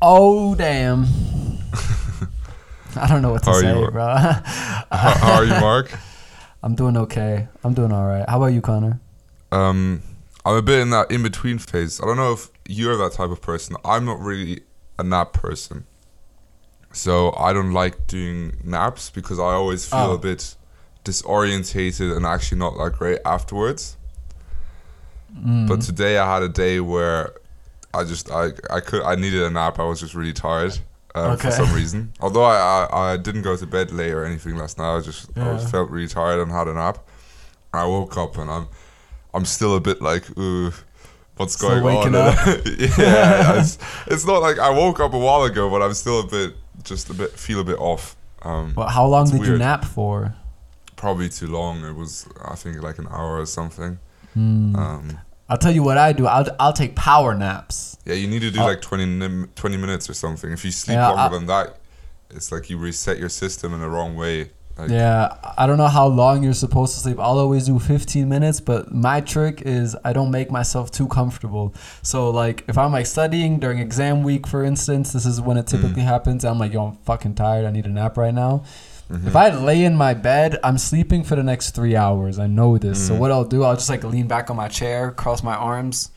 Oh, damn. I don't know what to say, bro. How are you, Mark? I'm doing okay. I'm doing all right. How about you, Connor? I'm a bit in that in-between phase. I don't know if you're that type of person. I'm not really a nap person. So I don't like doing naps because I always feel a bit disorientated and actually not that great afterwards. Mm. But today I had a day where I needed a nap. I was just really tired for some reason. Although I didn't go to bed late or anything last night. I felt really tired and had a nap. I woke up and I'm still a bit like, ooh, what's going on? Yeah, it's not like I woke up a while ago, but I'm still feel a bit off. But how long did you nap for? Probably too long. It was, I think, like an hour or something. Mm. I'll tell you what I do. I'll take power naps. Yeah, you need to do like 20 minutes or somethhan. If you sleep longer than that, it's like you reset your system in the wrong way. Like, yeah, I don't know how long you're supposed to sleep. I'll always do 15 minutes, but my trick is I don't make myself too comfortable. So like if I'm like studying during exam week, for instance, this is when it typically happens. I'm like, yo, I'm fucking tired. I need a nap right now. Mm-hmm. If I lay in my bed, I'm sleeping for the next 3 hours. I know this. Mm-hmm. So what I'll do, I'll just like lean back on my chair, cross my arms,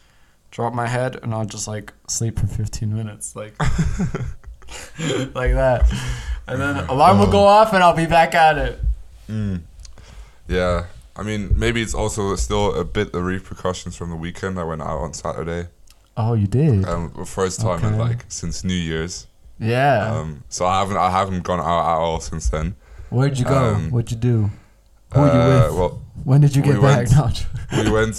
drop my head, and I'll just like sleep for 15 minutes. Like... like that, and then alarm will go off and I'll be back at it. Yeah, I mean, maybe it's also still a bit the repercussions from the weekend. I went out on Saturday. Oh, you did? First time in like since New Year's. Yeah. So I haven't gone out at all since then. Where'd you go? What'd you do? Who were you with? Well, when did you get back? We went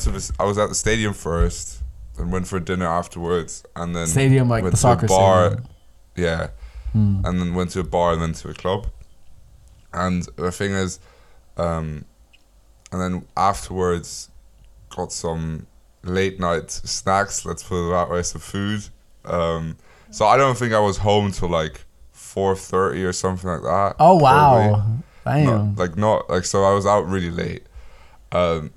to this. I was at the stadium first and went for dinner afterwards, and then stadium, like went the soccer to a bar. Stadium. Yeah, and then went to a bar and then to a club. And the thing is, and then afterwards got some late night snacks, let's put it that way, some food. So I don't think I was home till like 4:30 or something like that. Oh, wow. Probably. Damn. So I was out really late. And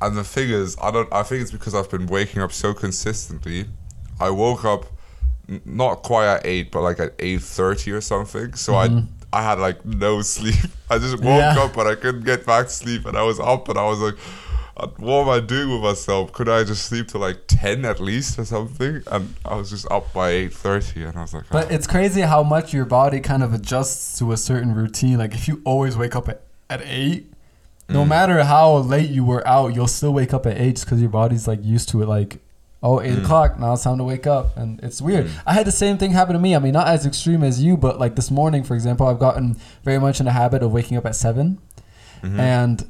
the thing is, I think it's because I've been waking up so consistently. I woke up not quite at 8, but like at 8:30 or something. So I had like no sleep. I just woke up, but I couldn't get back to sleep. And I was up and I was like, what am I doing with myself? Could I just sleep till like 10 at least or something? And I was just up by 8:30 and I was like... But it's crazy how much your body kind of adjusts to a certain routine. Like if you always wake up at 8, no matter how late you were out, you'll still wake up at 8 because your body's like used to it, like... Oh, 8 o'clock, now it's time to wake up. And it's weird. I had the same thing happen to me. I mean, not as extreme as you, but like this morning, for example, I've gotten very much in the habit of waking up at 7. Mm-hmm. And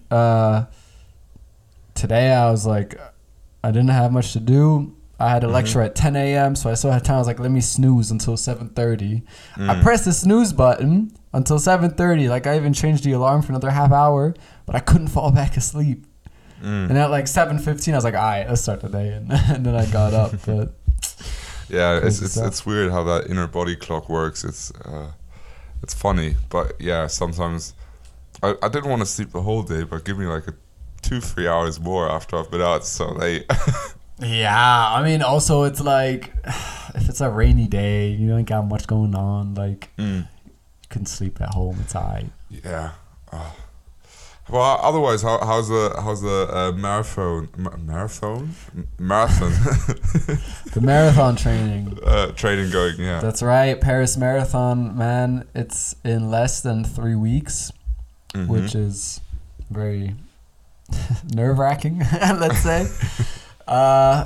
today I was like, I didn't have much to do. I had a lecture at 10 a.m., so I still had time. I was like, let me snooze until 7:30. I pressed the snooze button until 7:30. Like, I even changed the alarm for another half hour, but I couldn't fall back asleep. And at like 7:15, I was like, all right, let's start the day. And then I got up. But yeah, it's weird how that inner body clock works. It's funny. But yeah, sometimes I didn't want to sleep the whole day, but give me like 2-3 hours more after I've been out so late. Yeah, I mean, also it's like if it's a rainy day, you ain't got much going on. Like you can sleep at home. It's all right. Yeah. Well, otherwise, how's the marathon? The marathon training. Training going, yeah. That's right. Paris Marathon, man. It's in less than 3 weeks, which is very nerve-wracking, let's say. I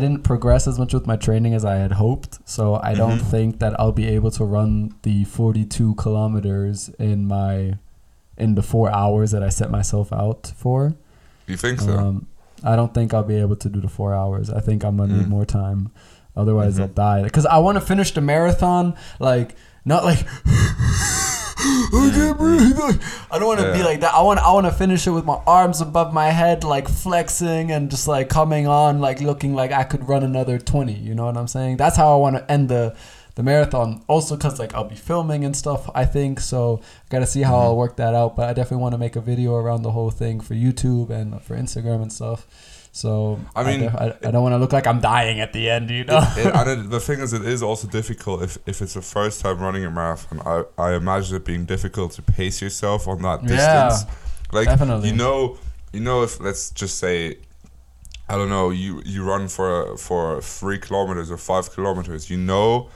didn't progress as much with my training as I had hoped, so I don't think that I'll be able to run the 42 kilometers in the 4 hours that I set myself out for. You think so? I don't think I'll be able to do the 4 hours. I think I'm going to need more time. Otherwise, I'll die. Because I want to finish the marathon, like, not like... I can't breathe. I don't want to be like that. I want to finish it with my arms above my head, like flexing and just like coming on, like looking like I could run another 20. You know what I'm saying? That's how I want to end the marathon. Also, cause like I'll be filming and stuff, I think. So I gotta see how I'll work that out. But I definitely want to make a video around the whole thing for YouTube and for Instagram and stuff. So I mean, I don't want to look like I'm dying at the end, you know. The thing is, it is also difficult if it's your first time running a marathon. I imagine it being difficult to pace yourself on that distance. Yeah, like definitely. You know, if let's just say, I don't know, you run for 3 kilometers or 5 kilometers, you know,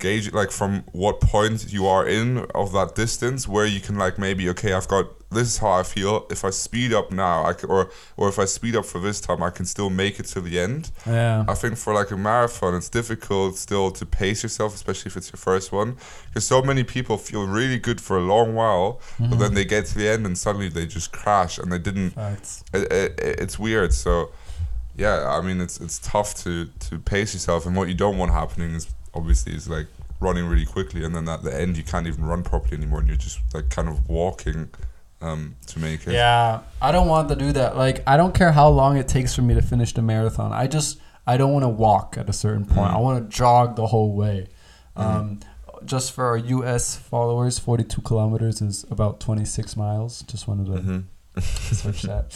gauge like from what point you are in of that distance where you can like maybe, okay, I've got, this is how I feel. If I speed up now, I can, or if I speed up for this time, I can still make it to the end. Yeah. I think for like a marathon, it's difficult still to pace yourself, especially if it's your first one, because so many people feel really good for a long while, mm-hmm. but then they get to the end and suddenly they just crash and they didn't. It's weird. So yeah, I mean, it's tough to pace yourself, and what you don't want happening is obviously is like running really quickly, and then at the end you can't even run properly anymore, and you're just like kind of walking to make it. Yeah, I don't want to do that. Like, I don't care how long it takes for me to finish the marathon. I don't want to walk at a certain point. Mm. I want to jog the whole way. Just for our US followers, 42 kilometers is about 26 miles. Just wanted to switch that.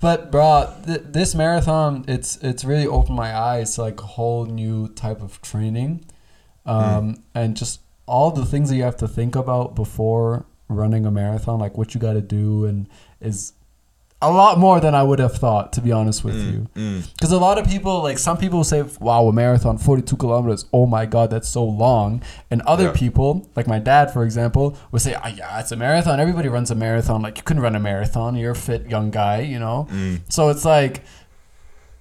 But bro, this marathon, it's really opened my eyes to like a whole new type of training, and just all the things that you have to think about before running a marathon, like what you got to do, and is a lot more than I would have thought, to be honest with you, because a lot of people, like some people say, wow, a marathon, 42 kilometers, oh my god, that's so long, and other people, like my dad for example, would say, oh yeah, it's a marathon, everybody runs a marathon, like you can run a marathon, you're a fit young guy, you know. So it's like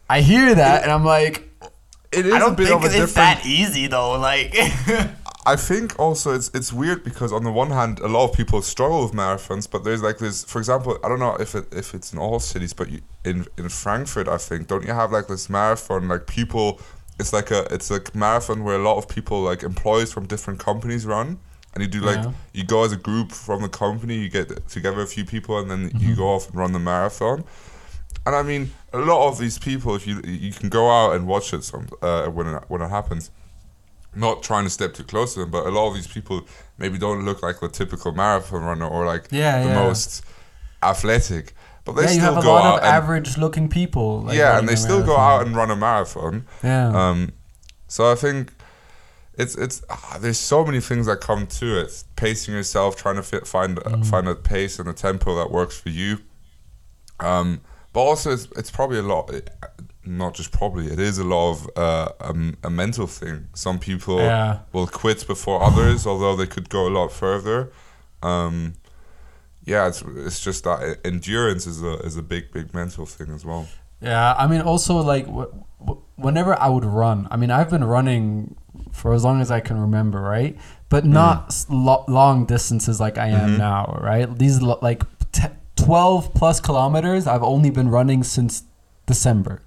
I hear that and I'm like, it is, I don't think it's that easy though, like. I think also it's weird because on the one hand, a lot of people struggle with marathons, but there's like this, for example, I don't know if it's in all cities, but in Frankfurt, I think, don't you have like this marathon, like people, it's a marathon where a lot of people, like employees from different companies run, and you do like, you go as a group from the company, you get together a few people, and then you go off and run the marathon. And I mean, a lot of these people, if you can go out and watch it when it happens. Not trying to step too close to them, but a lot of these people maybe don't look like the typical marathon runner or like most athletic, but they still go out. You have a lot of average-looking people. Like, and they still go out and run a marathon. Yeah. So I think it's there's so many things that come to it. Pacing yourself, trying to find a pace and a tempo that works for you. But also it's probably a lot. Not just probably, it is a lot of a mental thing. Some people will quit before others, although they could go a lot further. It's just that endurance is a big mental thing as well. Yeah, I mean, also like whenever I would run, I mean, I've been running for as long as I can remember, right? But not long distances like I am now, right? These 12 plus kilometers, I've only been running since December.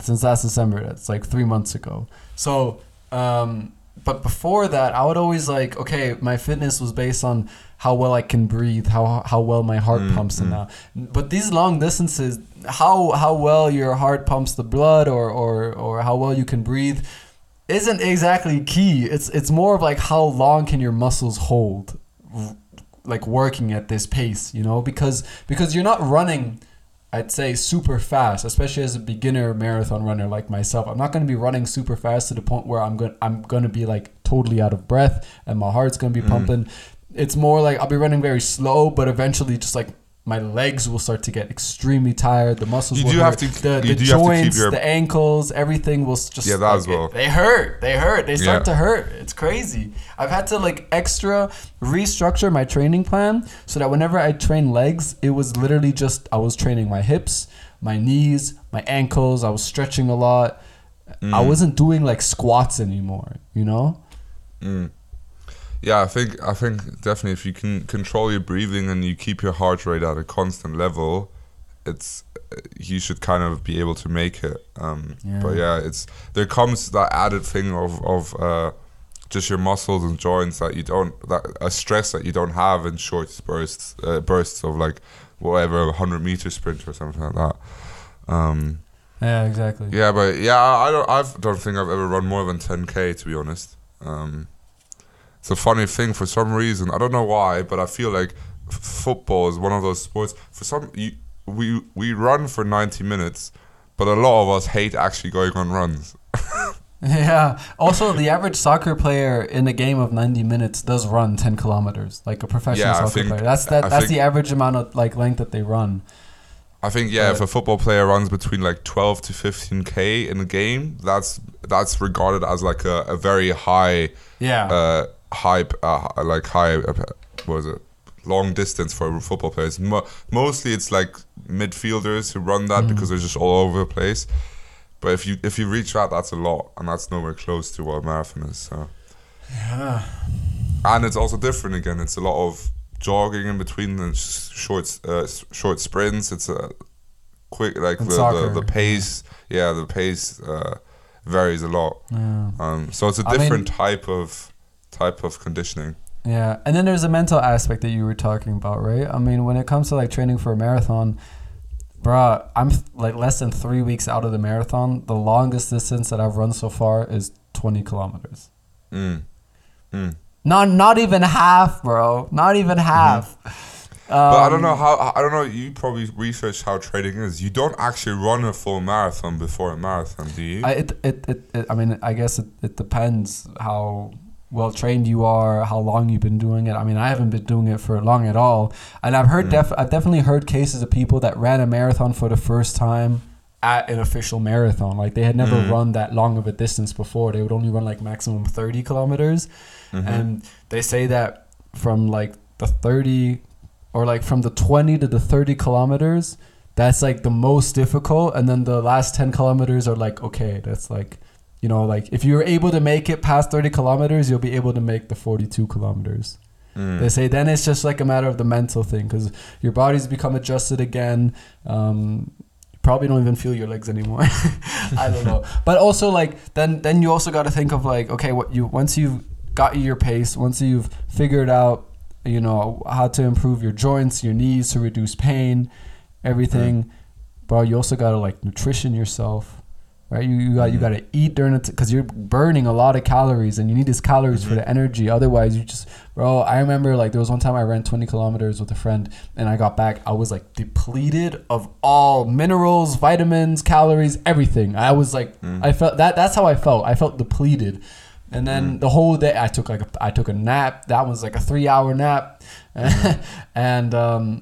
Since last December, that's like 3 months ago. So but before that, I would always like, okay, my fitness was based on how well I can breathe, how well my heart pumps and that. But these long distances, how well your heart pumps the blood or how well you can breathe isn't exactly key. It's more of like how long can your muscles hold like working at this pace, you know, because you're not running, I'd say, super fast, especially as a beginner marathon runner like myself. I'm not going to be running super fast to the point where I'm going to be like totally out of breath and my heart's going to be pumping. It's more like I'll be running very slow, but eventually just like my legs will start to get extremely tired. The muscles will hurt. The joints, the ankles, everything will just... Yeah, that as well. They hurt. They start to hurt. It's crazy. I've had to like extra restructure my training plan so that whenever I train legs, it was literally just I was training my hips, my knees, my ankles. I was stretching a lot. I wasn't doing like squats anymore, you know? Yeah, I think definitely if you can control your breathing and you keep your heart rate at a constant level, you should kind of be able to make it. But there comes that added thing of just your muscles and joints that stress that you don't have in short bursts of like whatever 100-meter sprint or something like that. Yeah, exactly. Yeah, but I don't think I've ever run more than 10K, to be honest. It's a funny thing for some reason. I don't know why, but I feel like football is one of those sports. For some, you, we run for 90 minutes, but a lot of us hate actually going on runs. Yeah. Also, the average soccer player in a game of 90 minutes does run 10 kilometers, like a professional soccer player. That's the average amount of like length that they run. I think, yeah, if a football player runs between like 12 to 15K in a game, that's regarded as like a very high, long distance for football players. Mostly it's like midfielders who run that because they're just all over the place. But if you reach that, that's a lot, and that's nowhere close to what a marathon is. So. Yeah. And it's also different again. It's a lot of jogging in between and short sprints. It's a quick, like the pace. Yeah, the pace varies a lot. Yeah. So it's a different type of conditioning. Yeah, and then there's a mental aspect that you were talking about, right? I mean, when it comes to like training for a marathon. Bruh, I'm like less than 3 weeks out of the marathon. The longest distance that I've run so far is 20 kilometers. Not even half, bro. Not even half. But I don't know how. I don't know. You probably researched how training is. You don't actually run a full marathon before a marathon, do you? I guess it depends how well trained you are, how long you've been doing it. I mean, I haven't been doing it for long at all, and I've definitely heard cases of people that ran a marathon for the first time at an official marathon. Like they had never run that long of a distance before. They would only run like maximum 30 kilometers, and they say that from like the 30 or like from the 20 to the 30 kilometers, that's like the most difficult, and then the last 10 kilometers are like okay. That's like. You know, like if you're able to make it past 30 kilometers, you'll be able to make the 42 kilometers. They say then it's just like a matter of the mental thing because your body's become adjusted again. You probably don't even feel your legs anymore. I don't know. But also like then you also got to think of like, okay, once you've got your pace, once you've figured out, you know, how to improve your joints, your knees to reduce pain, everything, bro, you also got to like nutrition yourself. Right, you got to eat during it because you're burning a lot of calories and you need these calories for the energy. Otherwise, you just bro. I remember like there was one time I ran 20 kilometers with a friend and I got back. I was like depleted of all minerals, vitamins, calories, everything. I was like, I felt that. That's how I felt. I felt depleted. And then the whole day I took I took a nap. That was like a 3-hour nap, and I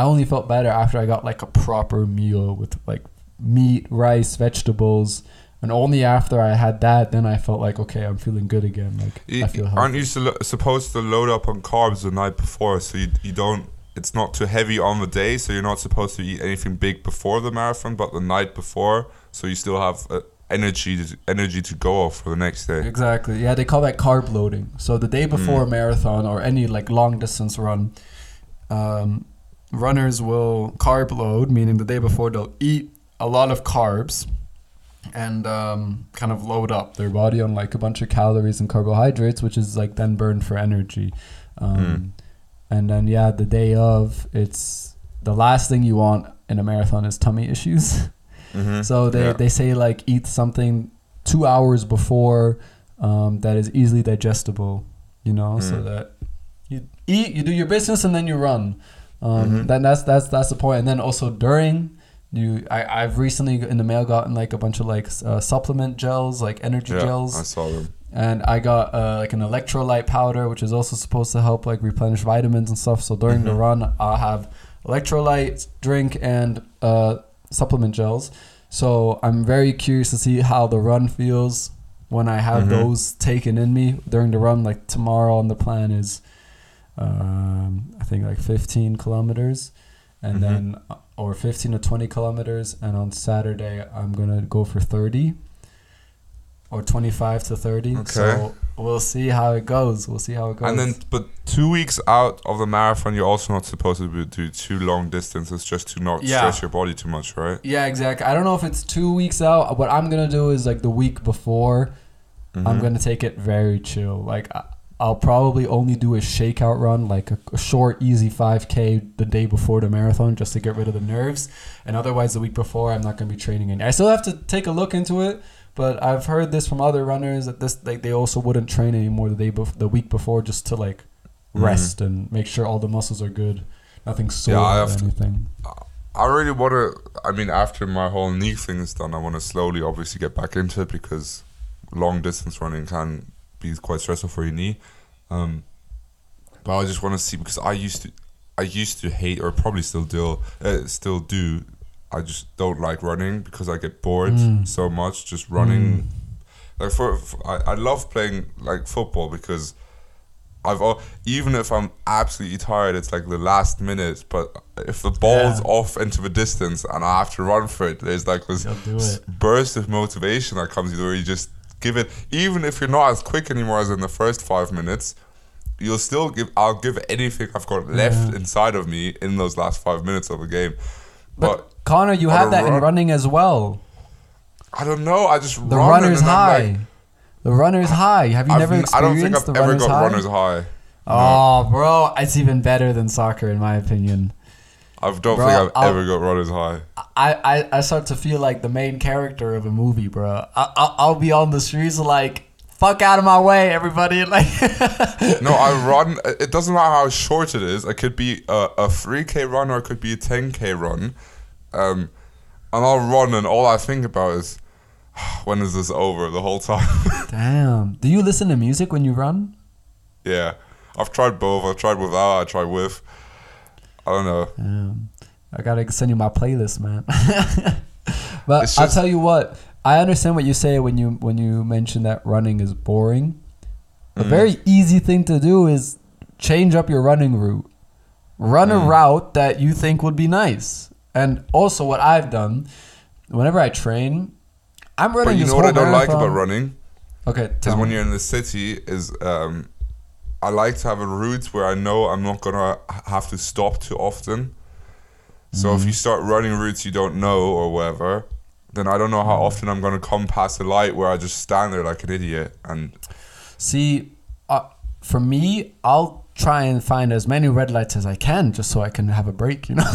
only felt better after I got like a proper meal with like. Meat, rice, vegetables, and only after I had that, then I felt like okay, I'm feeling good again. Like I feel healthy. Aren't you supposed to load up on carbs the night before, so you don't? It's not too heavy on the day, so you're not supposed to eat anything big before the marathon, but the night before, so you still have energy to go off for the next day. Exactly. Yeah, they call that carb loading. So the day before a marathon or any like long distance run, runners will carb load, meaning the day before they'll eat. A lot of carbs and kind of load up their body on like a bunch of calories and carbohydrates, which is like then burned for energy. And then, yeah, the day of, it's the last thing you want in a marathon is tummy issues. So they say like eat something 2 hours before that is easily digestible, you know, so that you eat, you do your business and then you run. Then that's the point. And then also during I've recently in the mail gotten like a bunch of like supplement gels, like energy gels. I saw them. And I got like an electrolyte powder, which is also supposed to help like replenish vitamins and stuff. So during the run, I'll have electrolytes, drink, and supplement gels. So I'm very curious to see how the run feels when I have those taken in me during the run. Like tomorrow, and the plan is, I think like 15 kilometers, and then. Or 15 to 20 kilometers, and on Saturday I'm gonna go for 30 or 25 to 30. Okay. So we'll see how it goes. And then, but 2 weeks out of the marathon, you're also not supposed to do too long distances, just to not stress your body too much, right? Yeah, exactly. I don't know if it's 2 weeks out. What I'm gonna do is like the week before, I'm gonna take it very chill. Like I'll probably only do a shakeout run, like a short, easy 5K the day before the marathon just to get rid of the nerves. And otherwise, the week before, I'm not going to be training any. I still have to take a look into it, but I've heard this from other runners that this like they also wouldn't train anymore the week before just to like rest and make sure all the muscles are good. Nothing's sore or anything. I really want to, I mean, after my whole knee thing is done, I want to slowly obviously get back into it because long distance running can be quite stressful for your knee. But I just want to see, because I used to hate, or probably still do, I just don't like running because I get bored so much just running. Like I love playing like football because even if I'm absolutely tired, it's like the last minute, but if the ball's off into the distance and I have to run for it, there's like this burst of motivation that comes where you just give it, even if you're not as quick anymore as in the first 5 minutes, you'll still I'll give anything I've got left inside of me in those last 5 minutes of the game. But Connor, you have that in running as well. I don't know, I just the run runner's and high. Like, the runner's high. Have you never experienced the runner's high? I don't think I've ever got runner's high. Oh, no. Bro, it's even better than soccer, in my opinion. I don't think I've ever got runner's high. I start to feel like the main character of a movie, bro. I'll be on the streets like, fuck out of my way, everybody. Like, no, I run. It doesn't matter how short it is. It could be a 3K run or it could be a 10K run. And I'll run and all I think about is, when is this over, the whole time? Damn. Do you listen to music when you run? Yeah. I've tried both. I've tried without. I tried with. I don't know. Damn. I gotta send you my playlist, man. But I'll tell you what. I understand what you say when you mention that running is boring. A very easy thing to do is change up your running route. Run a route that you think would be nice. And also what I've done, whenever I train... I'm running. But you know what I don't like about running? Okay, tell me. When you're in the city, I like to have a route where I know I'm not gonna have to stop too often. So if you start running routes you don't know or whatever, then I don't know how often I'm gonna come past a light where I just stand there like an idiot. And see, for me, I'll try and find as many red lights as I can just so I can have a break, you know?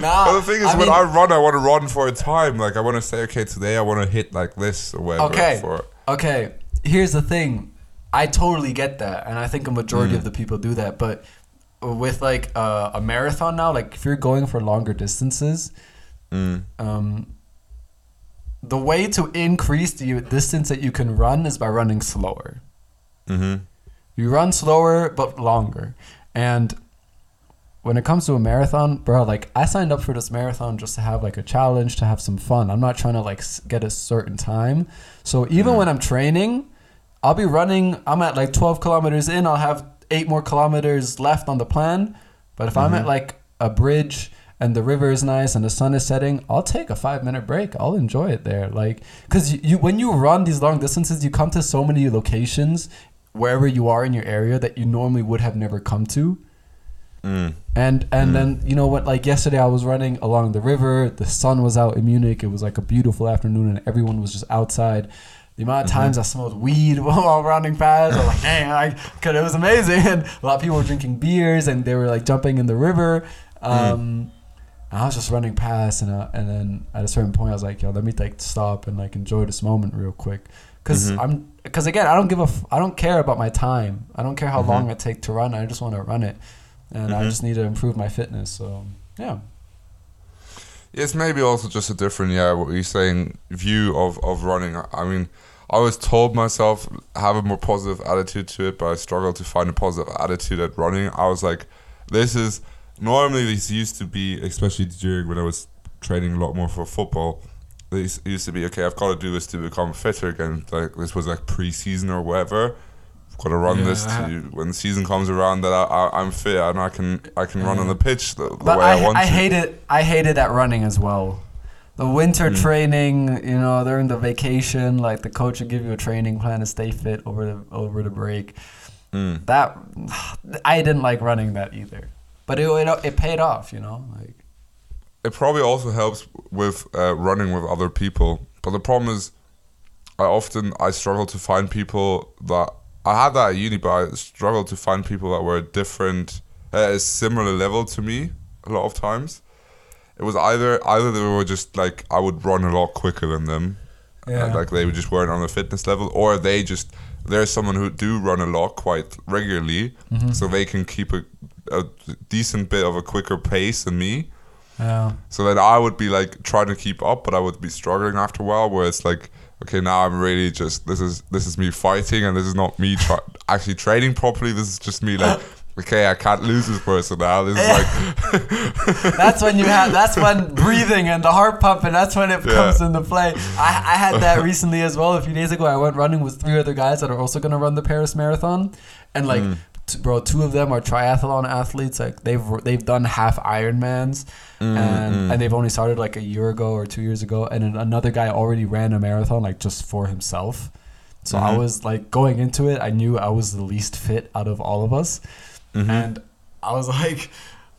But the thing is, when I run, I want to run for a time. Like, I want to say, okay, today I want to hit like this or whatever. Okay, here's the thing. I totally get that. And I think a majority of the people do that. But with like a marathon now, like if you're going for longer distances, the way to increase the distance that you can run is by running slower. You run slower but longer. And when it comes to a marathon, bro, like I signed up for this marathon just to have like a challenge, to have some fun. I'm not trying to like get a certain time. So even when I'm training, I'll be running. I'm at like 12 kilometers in. I'll have 8 more kilometers left on the plan. But if I'm at like a bridge and the river is nice and the sun is setting, I'll take a 5-minute break. I'll enjoy it there. Like, because you when you run these long distances, you come to so many locations wherever you are in your area that you normally would have never come to. And then, you know what, like yesterday I was running along the river, the sun was out in Munich, it was like a beautiful afternoon and everyone was just outside. The amount of times I smelled weed while running past, I was like, dang, it was amazing. And a lot of people were drinking beers and they were like jumping in the river. I was just running past and then at a certain point I was like, yo, let me like stop and like enjoy this moment real quick. Because again, I don't care about my time. I don't care how long I take to run. I just want to run it, and I just need to improve my fitness. So yeah, it's maybe also just a different what you're saying view of running. I mean, I always told myself have a more positive attitude to it, but I struggled to find a positive attitude at running. I was like, this used to be, especially during when I was training a lot more for football. It used to be, okay, I've got to do this to become fitter again. Like, this was like pre-season or whatever. I've got to run this to when the season comes around that I'm fit and I can run on the pitch the way I want to. I hated that running as well. The winter training, you know, during the vacation, like the coach would give you a training plan to stay fit over the break. That I didn't like running that either. But it paid off, you know, like. It probably also helps with running with other people. But the problem is I struggle to find people that... I had that at uni, but I struggled to find people that were different, a similar level to me a lot of times. It was either they were just like, I would run a lot quicker than them. Yeah. Like they just weren't on a fitness level. Or there's someone who do run a lot quite regularly, so they can keep a a decent bit of a quicker pace than me. Yeah. So then I would be like trying to keep up, but I would be struggling after a while, where it's like, okay, now I'm really just, this is me fighting, and this is not me actually training properly. This is just me like, okay, I can't lose this person now. This is like... That's when breathing and the heart pumping, that's when it comes into play. I had that recently as well. A few days ago, I went running with 3 other guys that are also going to run the Paris Marathon. And like, bro, 2 of them are triathlon athletes. Like they've done half Ironmans, and they've only started like a year ago or 2 years ago. And then another guy already ran a marathon, like just for himself. So I was like, going into it, I knew I was the least fit out of all of us. Mm-hmm. And I was like,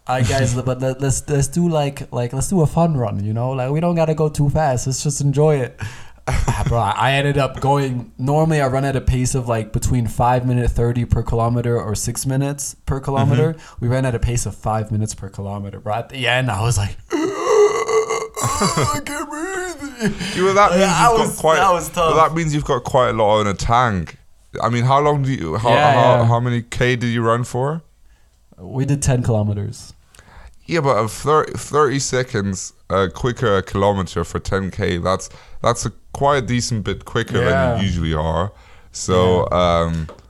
all right, guys, but let's do let's do a fun run, you know? Like, we don't gotta go too fast. Let's just enjoy it. Bro, I ended up going. Normally, I run at a pace of like between 5:30 per kilometer or 6 minutes per kilometer. Mm-hmm. We ran at a pace of 5 minutes per kilometer. Bro, at the end, I was like, I can't breathe. Yeah, well, that means you've got quite a lot in a tank. I mean, how long do you? How many K did you run for? We did 10 kilometers. Yeah, but 30 seconds quicker a kilometer for 10K. That's a quite decent bit quicker than you usually are. So,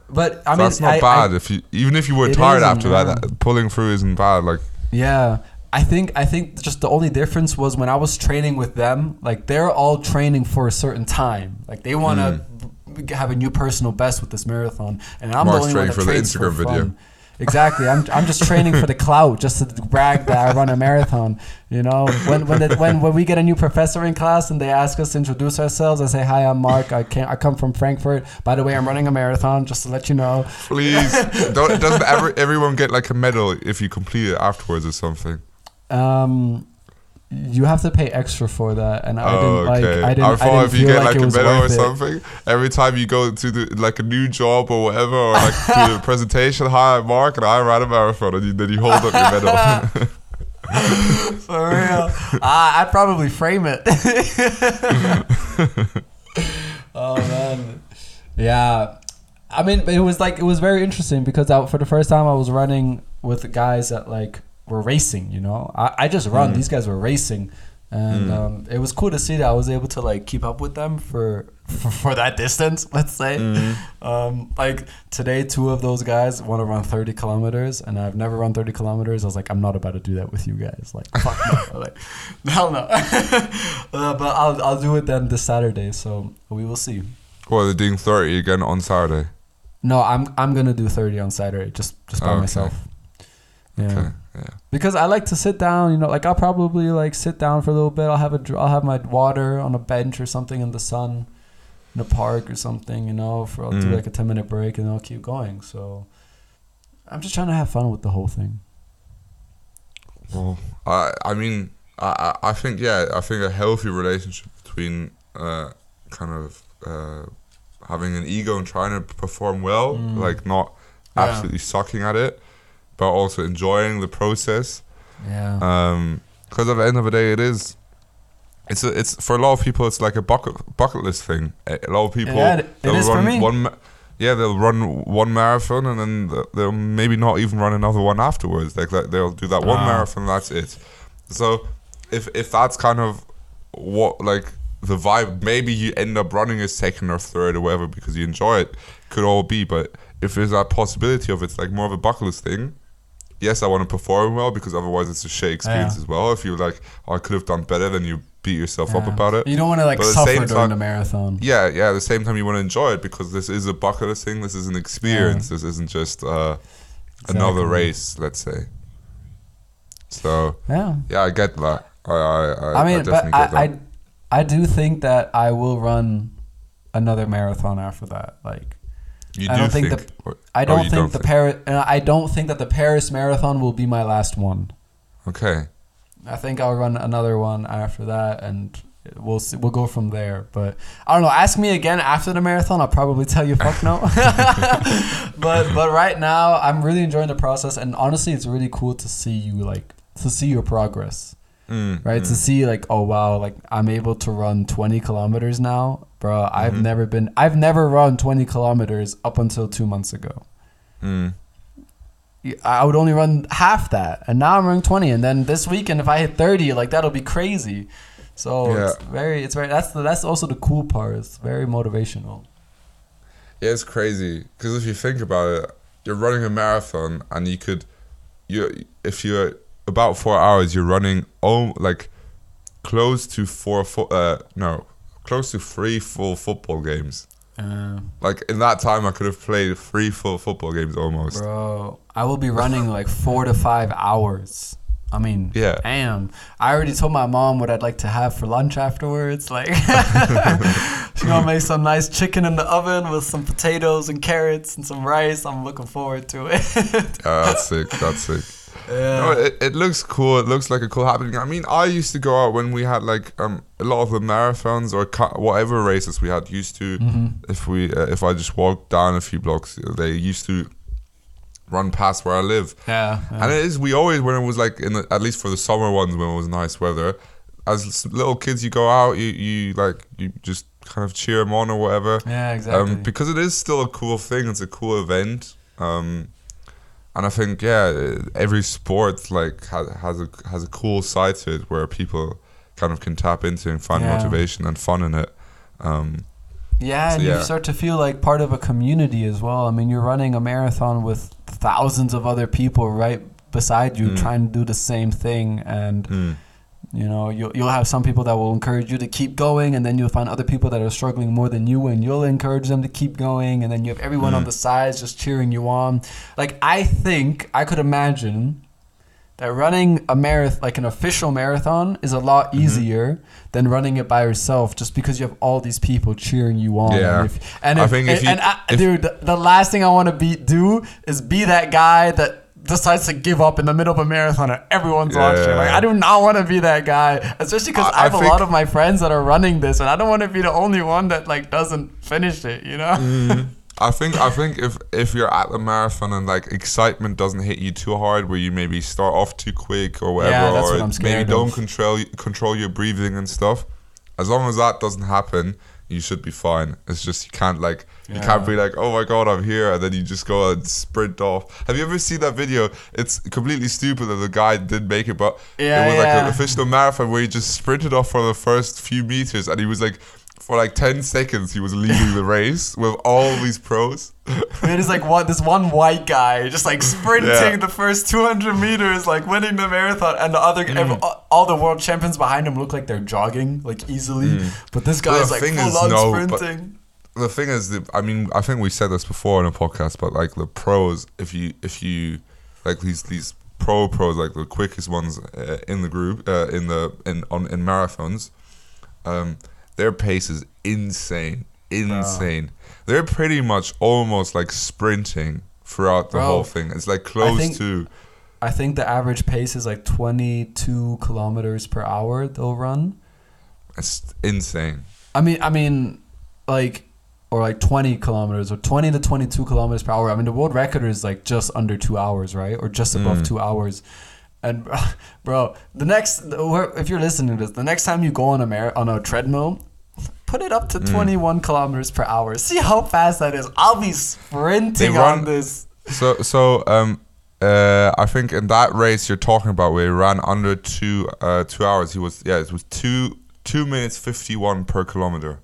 but I mean, that's not bad. Even if you were tired after that, pulling through isn't bad. Like, yeah. I think just the only difference was when I was training with them, like they're all training for a certain time. Like they want to have a new personal best with this marathon, and I'm Mark's the only one that trains for the Instagram video. Exactly, I'm just training for the clout, just to brag that I run a marathon. You know, when we get a new professor in class and they ask us to introduce ourselves, I say, "Hi, I'm Mark. I come from Frankfurt. By the way, I'm running a marathon. Just to let you know." Please, doesn't everyone get like a medal if you complete it afterwards or something? You have to pay extra for that, and I thought if you get like a medal or something every time you go to do like a new job or whatever, or like to a presentation, "Hi, I'm Mark and I ran a marathon," and then you hold up your medal. For real, I'd probably frame it. Oh man, yeah. I mean, it was very interesting because for the first time I was running with guys that like. We're racing, you know. I just run. These guys were racing, and it was cool to see that I was able to like keep up with them for that distance. Let's say, like today, 2 of those guys want to run 30 kilometers, and I've never run 30 kilometers. I was like, I'm not about to do that with you guys. Like, fuck no, like, hell no. But I'll do it then this Saturday. So we will see. Well, they're doing 30 again on Saturday. No, I'm gonna do 30 on Saturday, just by myself. Yeah. Okay. Yeah. Because I like to sit down, you know, like I'll probably like sit down for a little bit. I'll have my water on a bench or something in the sun, in a park or something, you know, I'll do like a 10-minute break and I'll keep going. So I'm just trying to have fun with the whole thing. Well, I think a healthy relationship between having an ego and trying to perform well, like not absolutely sucking at it, but also enjoying the process. Yeah. Because at the end of the day, it's for a lot of people, it's like a bucket list thing. A lot of people, they'll run one marathon and then they'll maybe not even run another one afterwards. Like they'll do that one marathon, that's it. So if that's kind of what like the vibe, maybe you end up running a second or third or whatever because you enjoy it. Could all be, but if there's that possibility of it's like more of a bucket list thing. Yes, I want to perform well because otherwise it's a shit experience as well. If you're like, oh, I could have done better, then you beat yourself up about it. You don't want to like suffer during the marathon. Yeah. At the same time, you want to enjoy it because this is a bucket list thing. This is an experience. Yeah. This isn't just another race, let's say. So yeah, I get that. I definitely get that. I do think that I will run another marathon after that. Like. I don't think that the Paris Marathon will be my last one. Okay. I think I'll run another one after that, and we'll see, we'll go from there. But I don't know. Ask me again after the marathon. I'll probably tell you fuck no. But right now I'm really enjoying the process, and honestly, it's really cool to see your progress. Right. To see like, oh wow, like I'm able to run 20 kilometers now. Bro, I've never run 20 kilometers up until 2 months ago. I would only run half that, and now I'm running 20, and then this weekend if I hit 30, like, that'll be crazy. So yeah. it's very that's also the cool part. It's very motivational. Yeah, it's crazy because if you think about it, you're running a marathon, and if you're about 4 hours, you're running close to 3 full football games. Like, in that time, I could have played 3 full football games almost. Bro, I will be running like 4 to 5 hours. I mean, yeah. Damn. I already told my mom what I'd like to have for lunch afterwards. Like, she's gonna make some nice chicken in the oven with some potatoes and carrots and some rice. I'm looking forward to it. That's sick. Yeah. No, it looks cool. It looks like a cool happening. I mean, I used to go out when we had like a lot of the marathons or whatever races we had used to. Mm-hmm. If I just walked down a few blocks, they used to run past where I live. Yeah. And it is. We always, when it was like at least for the summer ones, when it was nice weather, as little kids, you go out, you just kind of cheer them on or whatever. Yeah, exactly. Because it is still a cool thing. It's a cool event. And I think, yeah, every sport like has a cool side to it where people kind of can tap into and find motivation and fun in it. You start to feel like part of a community as well. I mean, you're running a marathon with thousands of other people right beside you trying to do the same thing, and you know, you'll have some people that will encourage you to keep going, and then you'll find other people that are struggling more than you, and you'll encourage them to keep going, and then you have everyone on the sides just cheering you on. Like, I think I could imagine that running a marathon, like an official marathon, is a lot easier than running it by yourself, just because you have all these people cheering you on. Yeah. The last thing I want to be that guy that decides to give up in the middle of a marathon and everyone's watching. Like, I do not want to be that guy, especially because I have a lot of my friends that are running this, and I don't want to be the only one that like doesn't finish it, you know? I think if you're at the marathon and like excitement doesn't hit you too hard, where you maybe start off too quick or whatever, or maybe don't control your breathing and stuff, as long as that doesn't happen, you should be fine. It's just you can't be like, oh my God, I'm here, and then you just go and sprint off. Have you ever seen that video? It's completely stupid that the guy didn't make it, but it was like an official marathon where he just sprinted off for the first few meters, and he was like, for like 10 seconds, he was leading the race with all these pros. It is like this one white guy just like sprinting the first 200 meters, like winning the marathon, and the other all the world champions behind him look like they're jogging like easily, but this guy is like full on sprinting. The thing is, I mean, I think we said this before in a podcast, but like the pros, if you like these pros, like the quickest ones in the group in marathons, their pace is insane. Wow. They're pretty much almost like sprinting throughout the whole thing. It's like I think the average pace is like 22 kilometers per hour they'll run. That's insane. I mean, like, or like 20 kilometers or 20 to 22 kilometers per hour. I mean, the world record is like just under 2 hours, right? Or just above 2 hours. And bro, if you're listening to this, the next time you go on a treadmill, put it up to 21 kilometers per hour. See how fast that is. I'll be sprinting on this. So I think in that race you're talking about, where he ran under 2 hours, he was it was 2 minutes 51 per kilometer.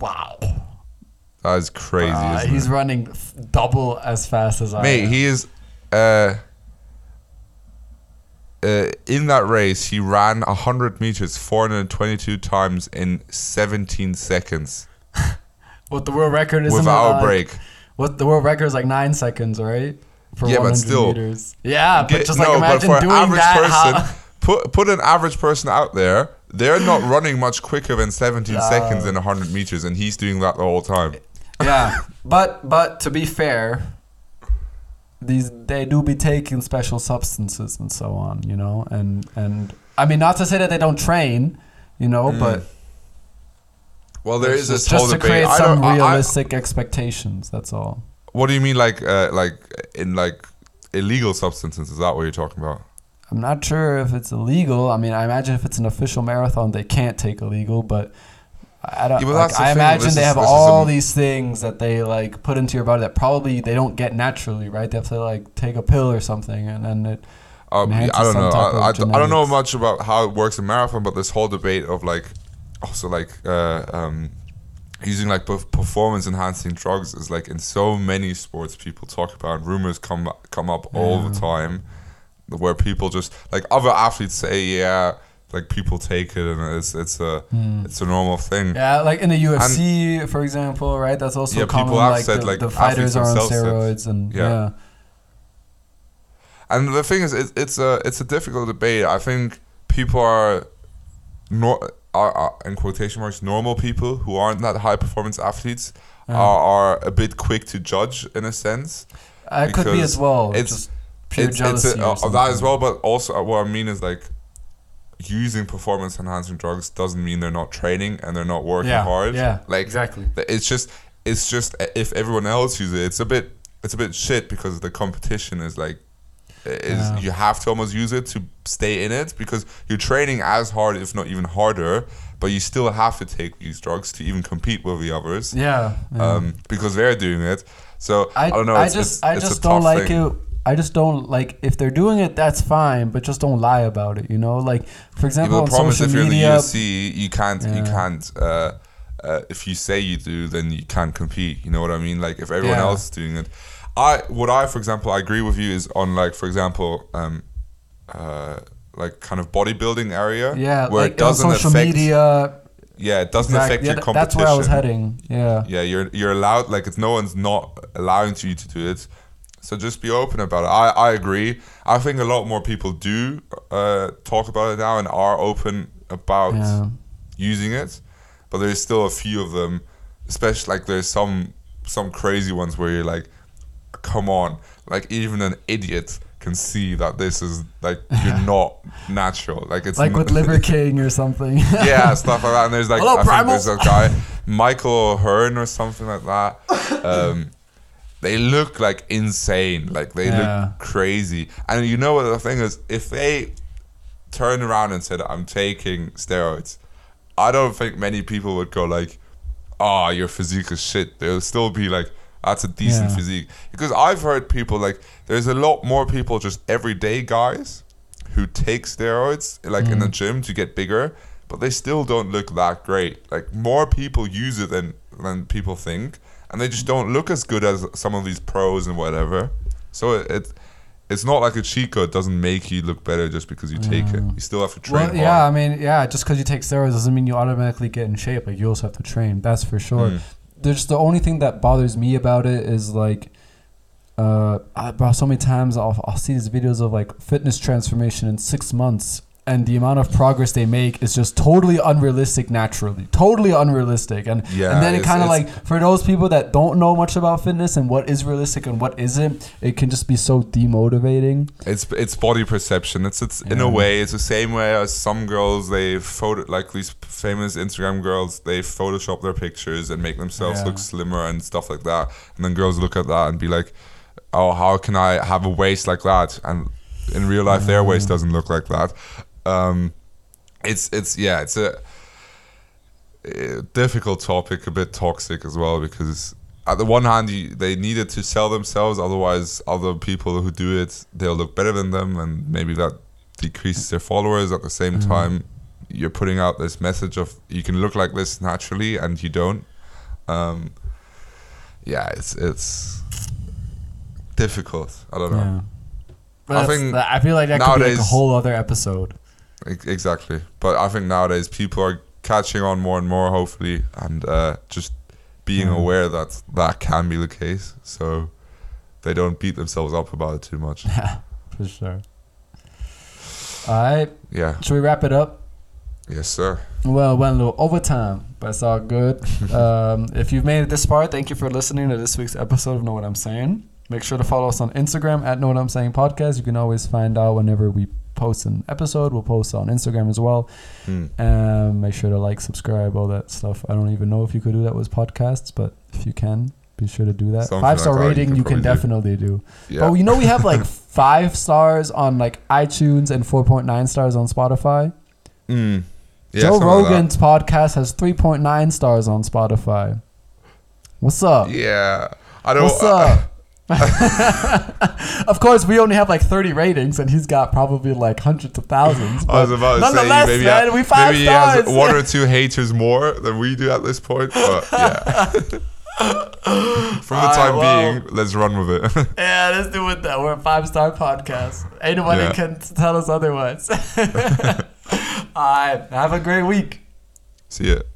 Wow. That is crazy. He's running double as fast as I am. Mate, he is. In that race, he ran 100 meters 422 times in 17 seconds. What the world record is without a break. What the world record is like 9 seconds, right? For 100 meters. Yeah, but just like imagine doing that. Put an average person out there. They're not running much quicker than 17 seconds in 100 meters, and he's doing that the whole time. Yeah, but to be fair, they do be taking special substances and so on, you know, and I mean, not to say that they don't train, you know, but well, there is this whole debate. Just to create some realistic expectations. That's all. What do you mean, like in like illegal substances? Is that what you're talking about? I'm not sure if it's illegal. I mean, I imagine if it's an official marathon, they can't take illegal, but. I don't. Yeah, like, I imagine they have all these things that they like put into your body that probably they don't get naturally, right? They have to like take a pill or something, and then it. I don't know. I don't know much about how it works in marathon, but this whole debate of like, also like using like performance enhancing drugs is like in so many sports people talk about. Rumors come up all the time, where people just like other athletes say, yeah. Like people take it and it's a normal thing. Yeah, like in the UFC, and for example, right? That's also common. People have said the fighters are on steroids . And the thing is, it's a difficult debate. I think people are in quotation marks normal people who aren't that high performance athletes are a bit quick to judge in a sense. It could be as well. It's just pure jealousy. It's that as well, but also what I mean is like. Using performance enhancing drugs doesn't mean they're not training and they're not working hard. Yeah, like exactly. It's just if everyone else uses it, it's a bit shit because the competition is like, you have to almost use it to stay in it because you're training as hard, if not even harder, but you still have to take these drugs to even compete with the others. Yeah. Because they're doing it. So I don't know. I just don't like if they're doing it. That's fine, but just don't lie about it. You know, like for example, on social media. The problem is if you're in the UFC, you can't. If you say you do, then you can't compete. You know what I mean? Like if everyone else is doing it, I agree with you is on like for example, like kind of bodybuilding area. Yeah, where like it doesn't on social affect, media. Yeah, it doesn't affect your competition. That's where I was heading. Yeah. Yeah, you're allowed. Like it's no one's not allowing you to do it. So just be open about it. I agree. I think a lot more people do talk about it now and are open about using it. But there's still a few of them, especially like there's some crazy ones where you're like, come on, like even an idiot can see that this is like you're not natural. Like it's like with Liver King or something. Yeah, stuff like that. And there's like hello, I think there's a guy, Michael Hearn or something like that. They look like insane, like they look crazy. And you know what the thing is, if they turn around and said, I'm taking steroids, I don't think many people would go like, oh, your physique is shit. They'll still be like, that's a decent physique. Because I've heard people like, there's a lot more people, just everyday guys who take steroids like in the gym to get bigger, but they still don't look that great. Like more people use it than people think. And they just don't look as good as some of these pros and whatever. So it's not like a cheat code. It doesn't make you look better just because you take it. You still have to train hard. Yeah, I mean, just because you take steroids doesn't mean you automatically get in shape. Like you also have to train. That's for sure. There's the only thing that bothers me about it is like, so many times I'll see these videos of like fitness transformation in 6 months. And the amount of progress they make is just totally unrealistic naturally. Totally unrealistic. And then it kind of like, for those people that don't know much about fitness and what is realistic and what isn't, it can just be so demotivating. It's body perception. It's in a way, it's the same way as some girls, like these famous Instagram girls, they Photoshop their pictures and make themselves look slimmer and stuff like that. And then girls look at that and be like, oh, how can I have a waist like that? And in real life, their waist doesn't look like that. It's a difficult topic, a bit toxic as well, because at the one hand they needed to sell themselves, otherwise other people who do it, they'll look better than them, and maybe that decreases their followers. At the same time, you're putting out this message of you can look like this naturally and you don't. It's difficult. I don't know. But I feel like that nowadays, could be like a whole other episode. Exactly. But I think nowadays people are catching on more and more, hopefully, and just being aware that that can be the case. So they don't beat themselves up about it too much. Yeah, for sure. All right. Yeah. Should we wrap it up? Yes, sir. Well, went a little overtime, but it's all good. If you've made it this far, thank you for listening to this week's episode of Know What I'm Saying. Make sure to follow us on Instagram at Know What I'm Saying Podcast. You can always find out whenever we post an episode. We'll post on Instagram as well. Make sure to like, subscribe, all that stuff. I don't even know if you could do that with podcasts, but if you can, be sure to do that. 5-star like rating, you can definitely do. Yeah. But you know we have like 5 stars on like iTunes and 4.9 stars on Spotify. Joe Rogan's podcast has 3.9 stars on Spotify. What's up? Yeah. I don't. What's up? Of course, we only have like 30 ratings, and he's got probably like hundreds of thousands. I was about to say, maybe he has one or two haters more than we do at this point. But yeah. For the time being, let's run with it. Yeah, let's do it though. We're a 5-star podcast. Ain't nobody can tell us otherwise. All right, have a great week. See ya.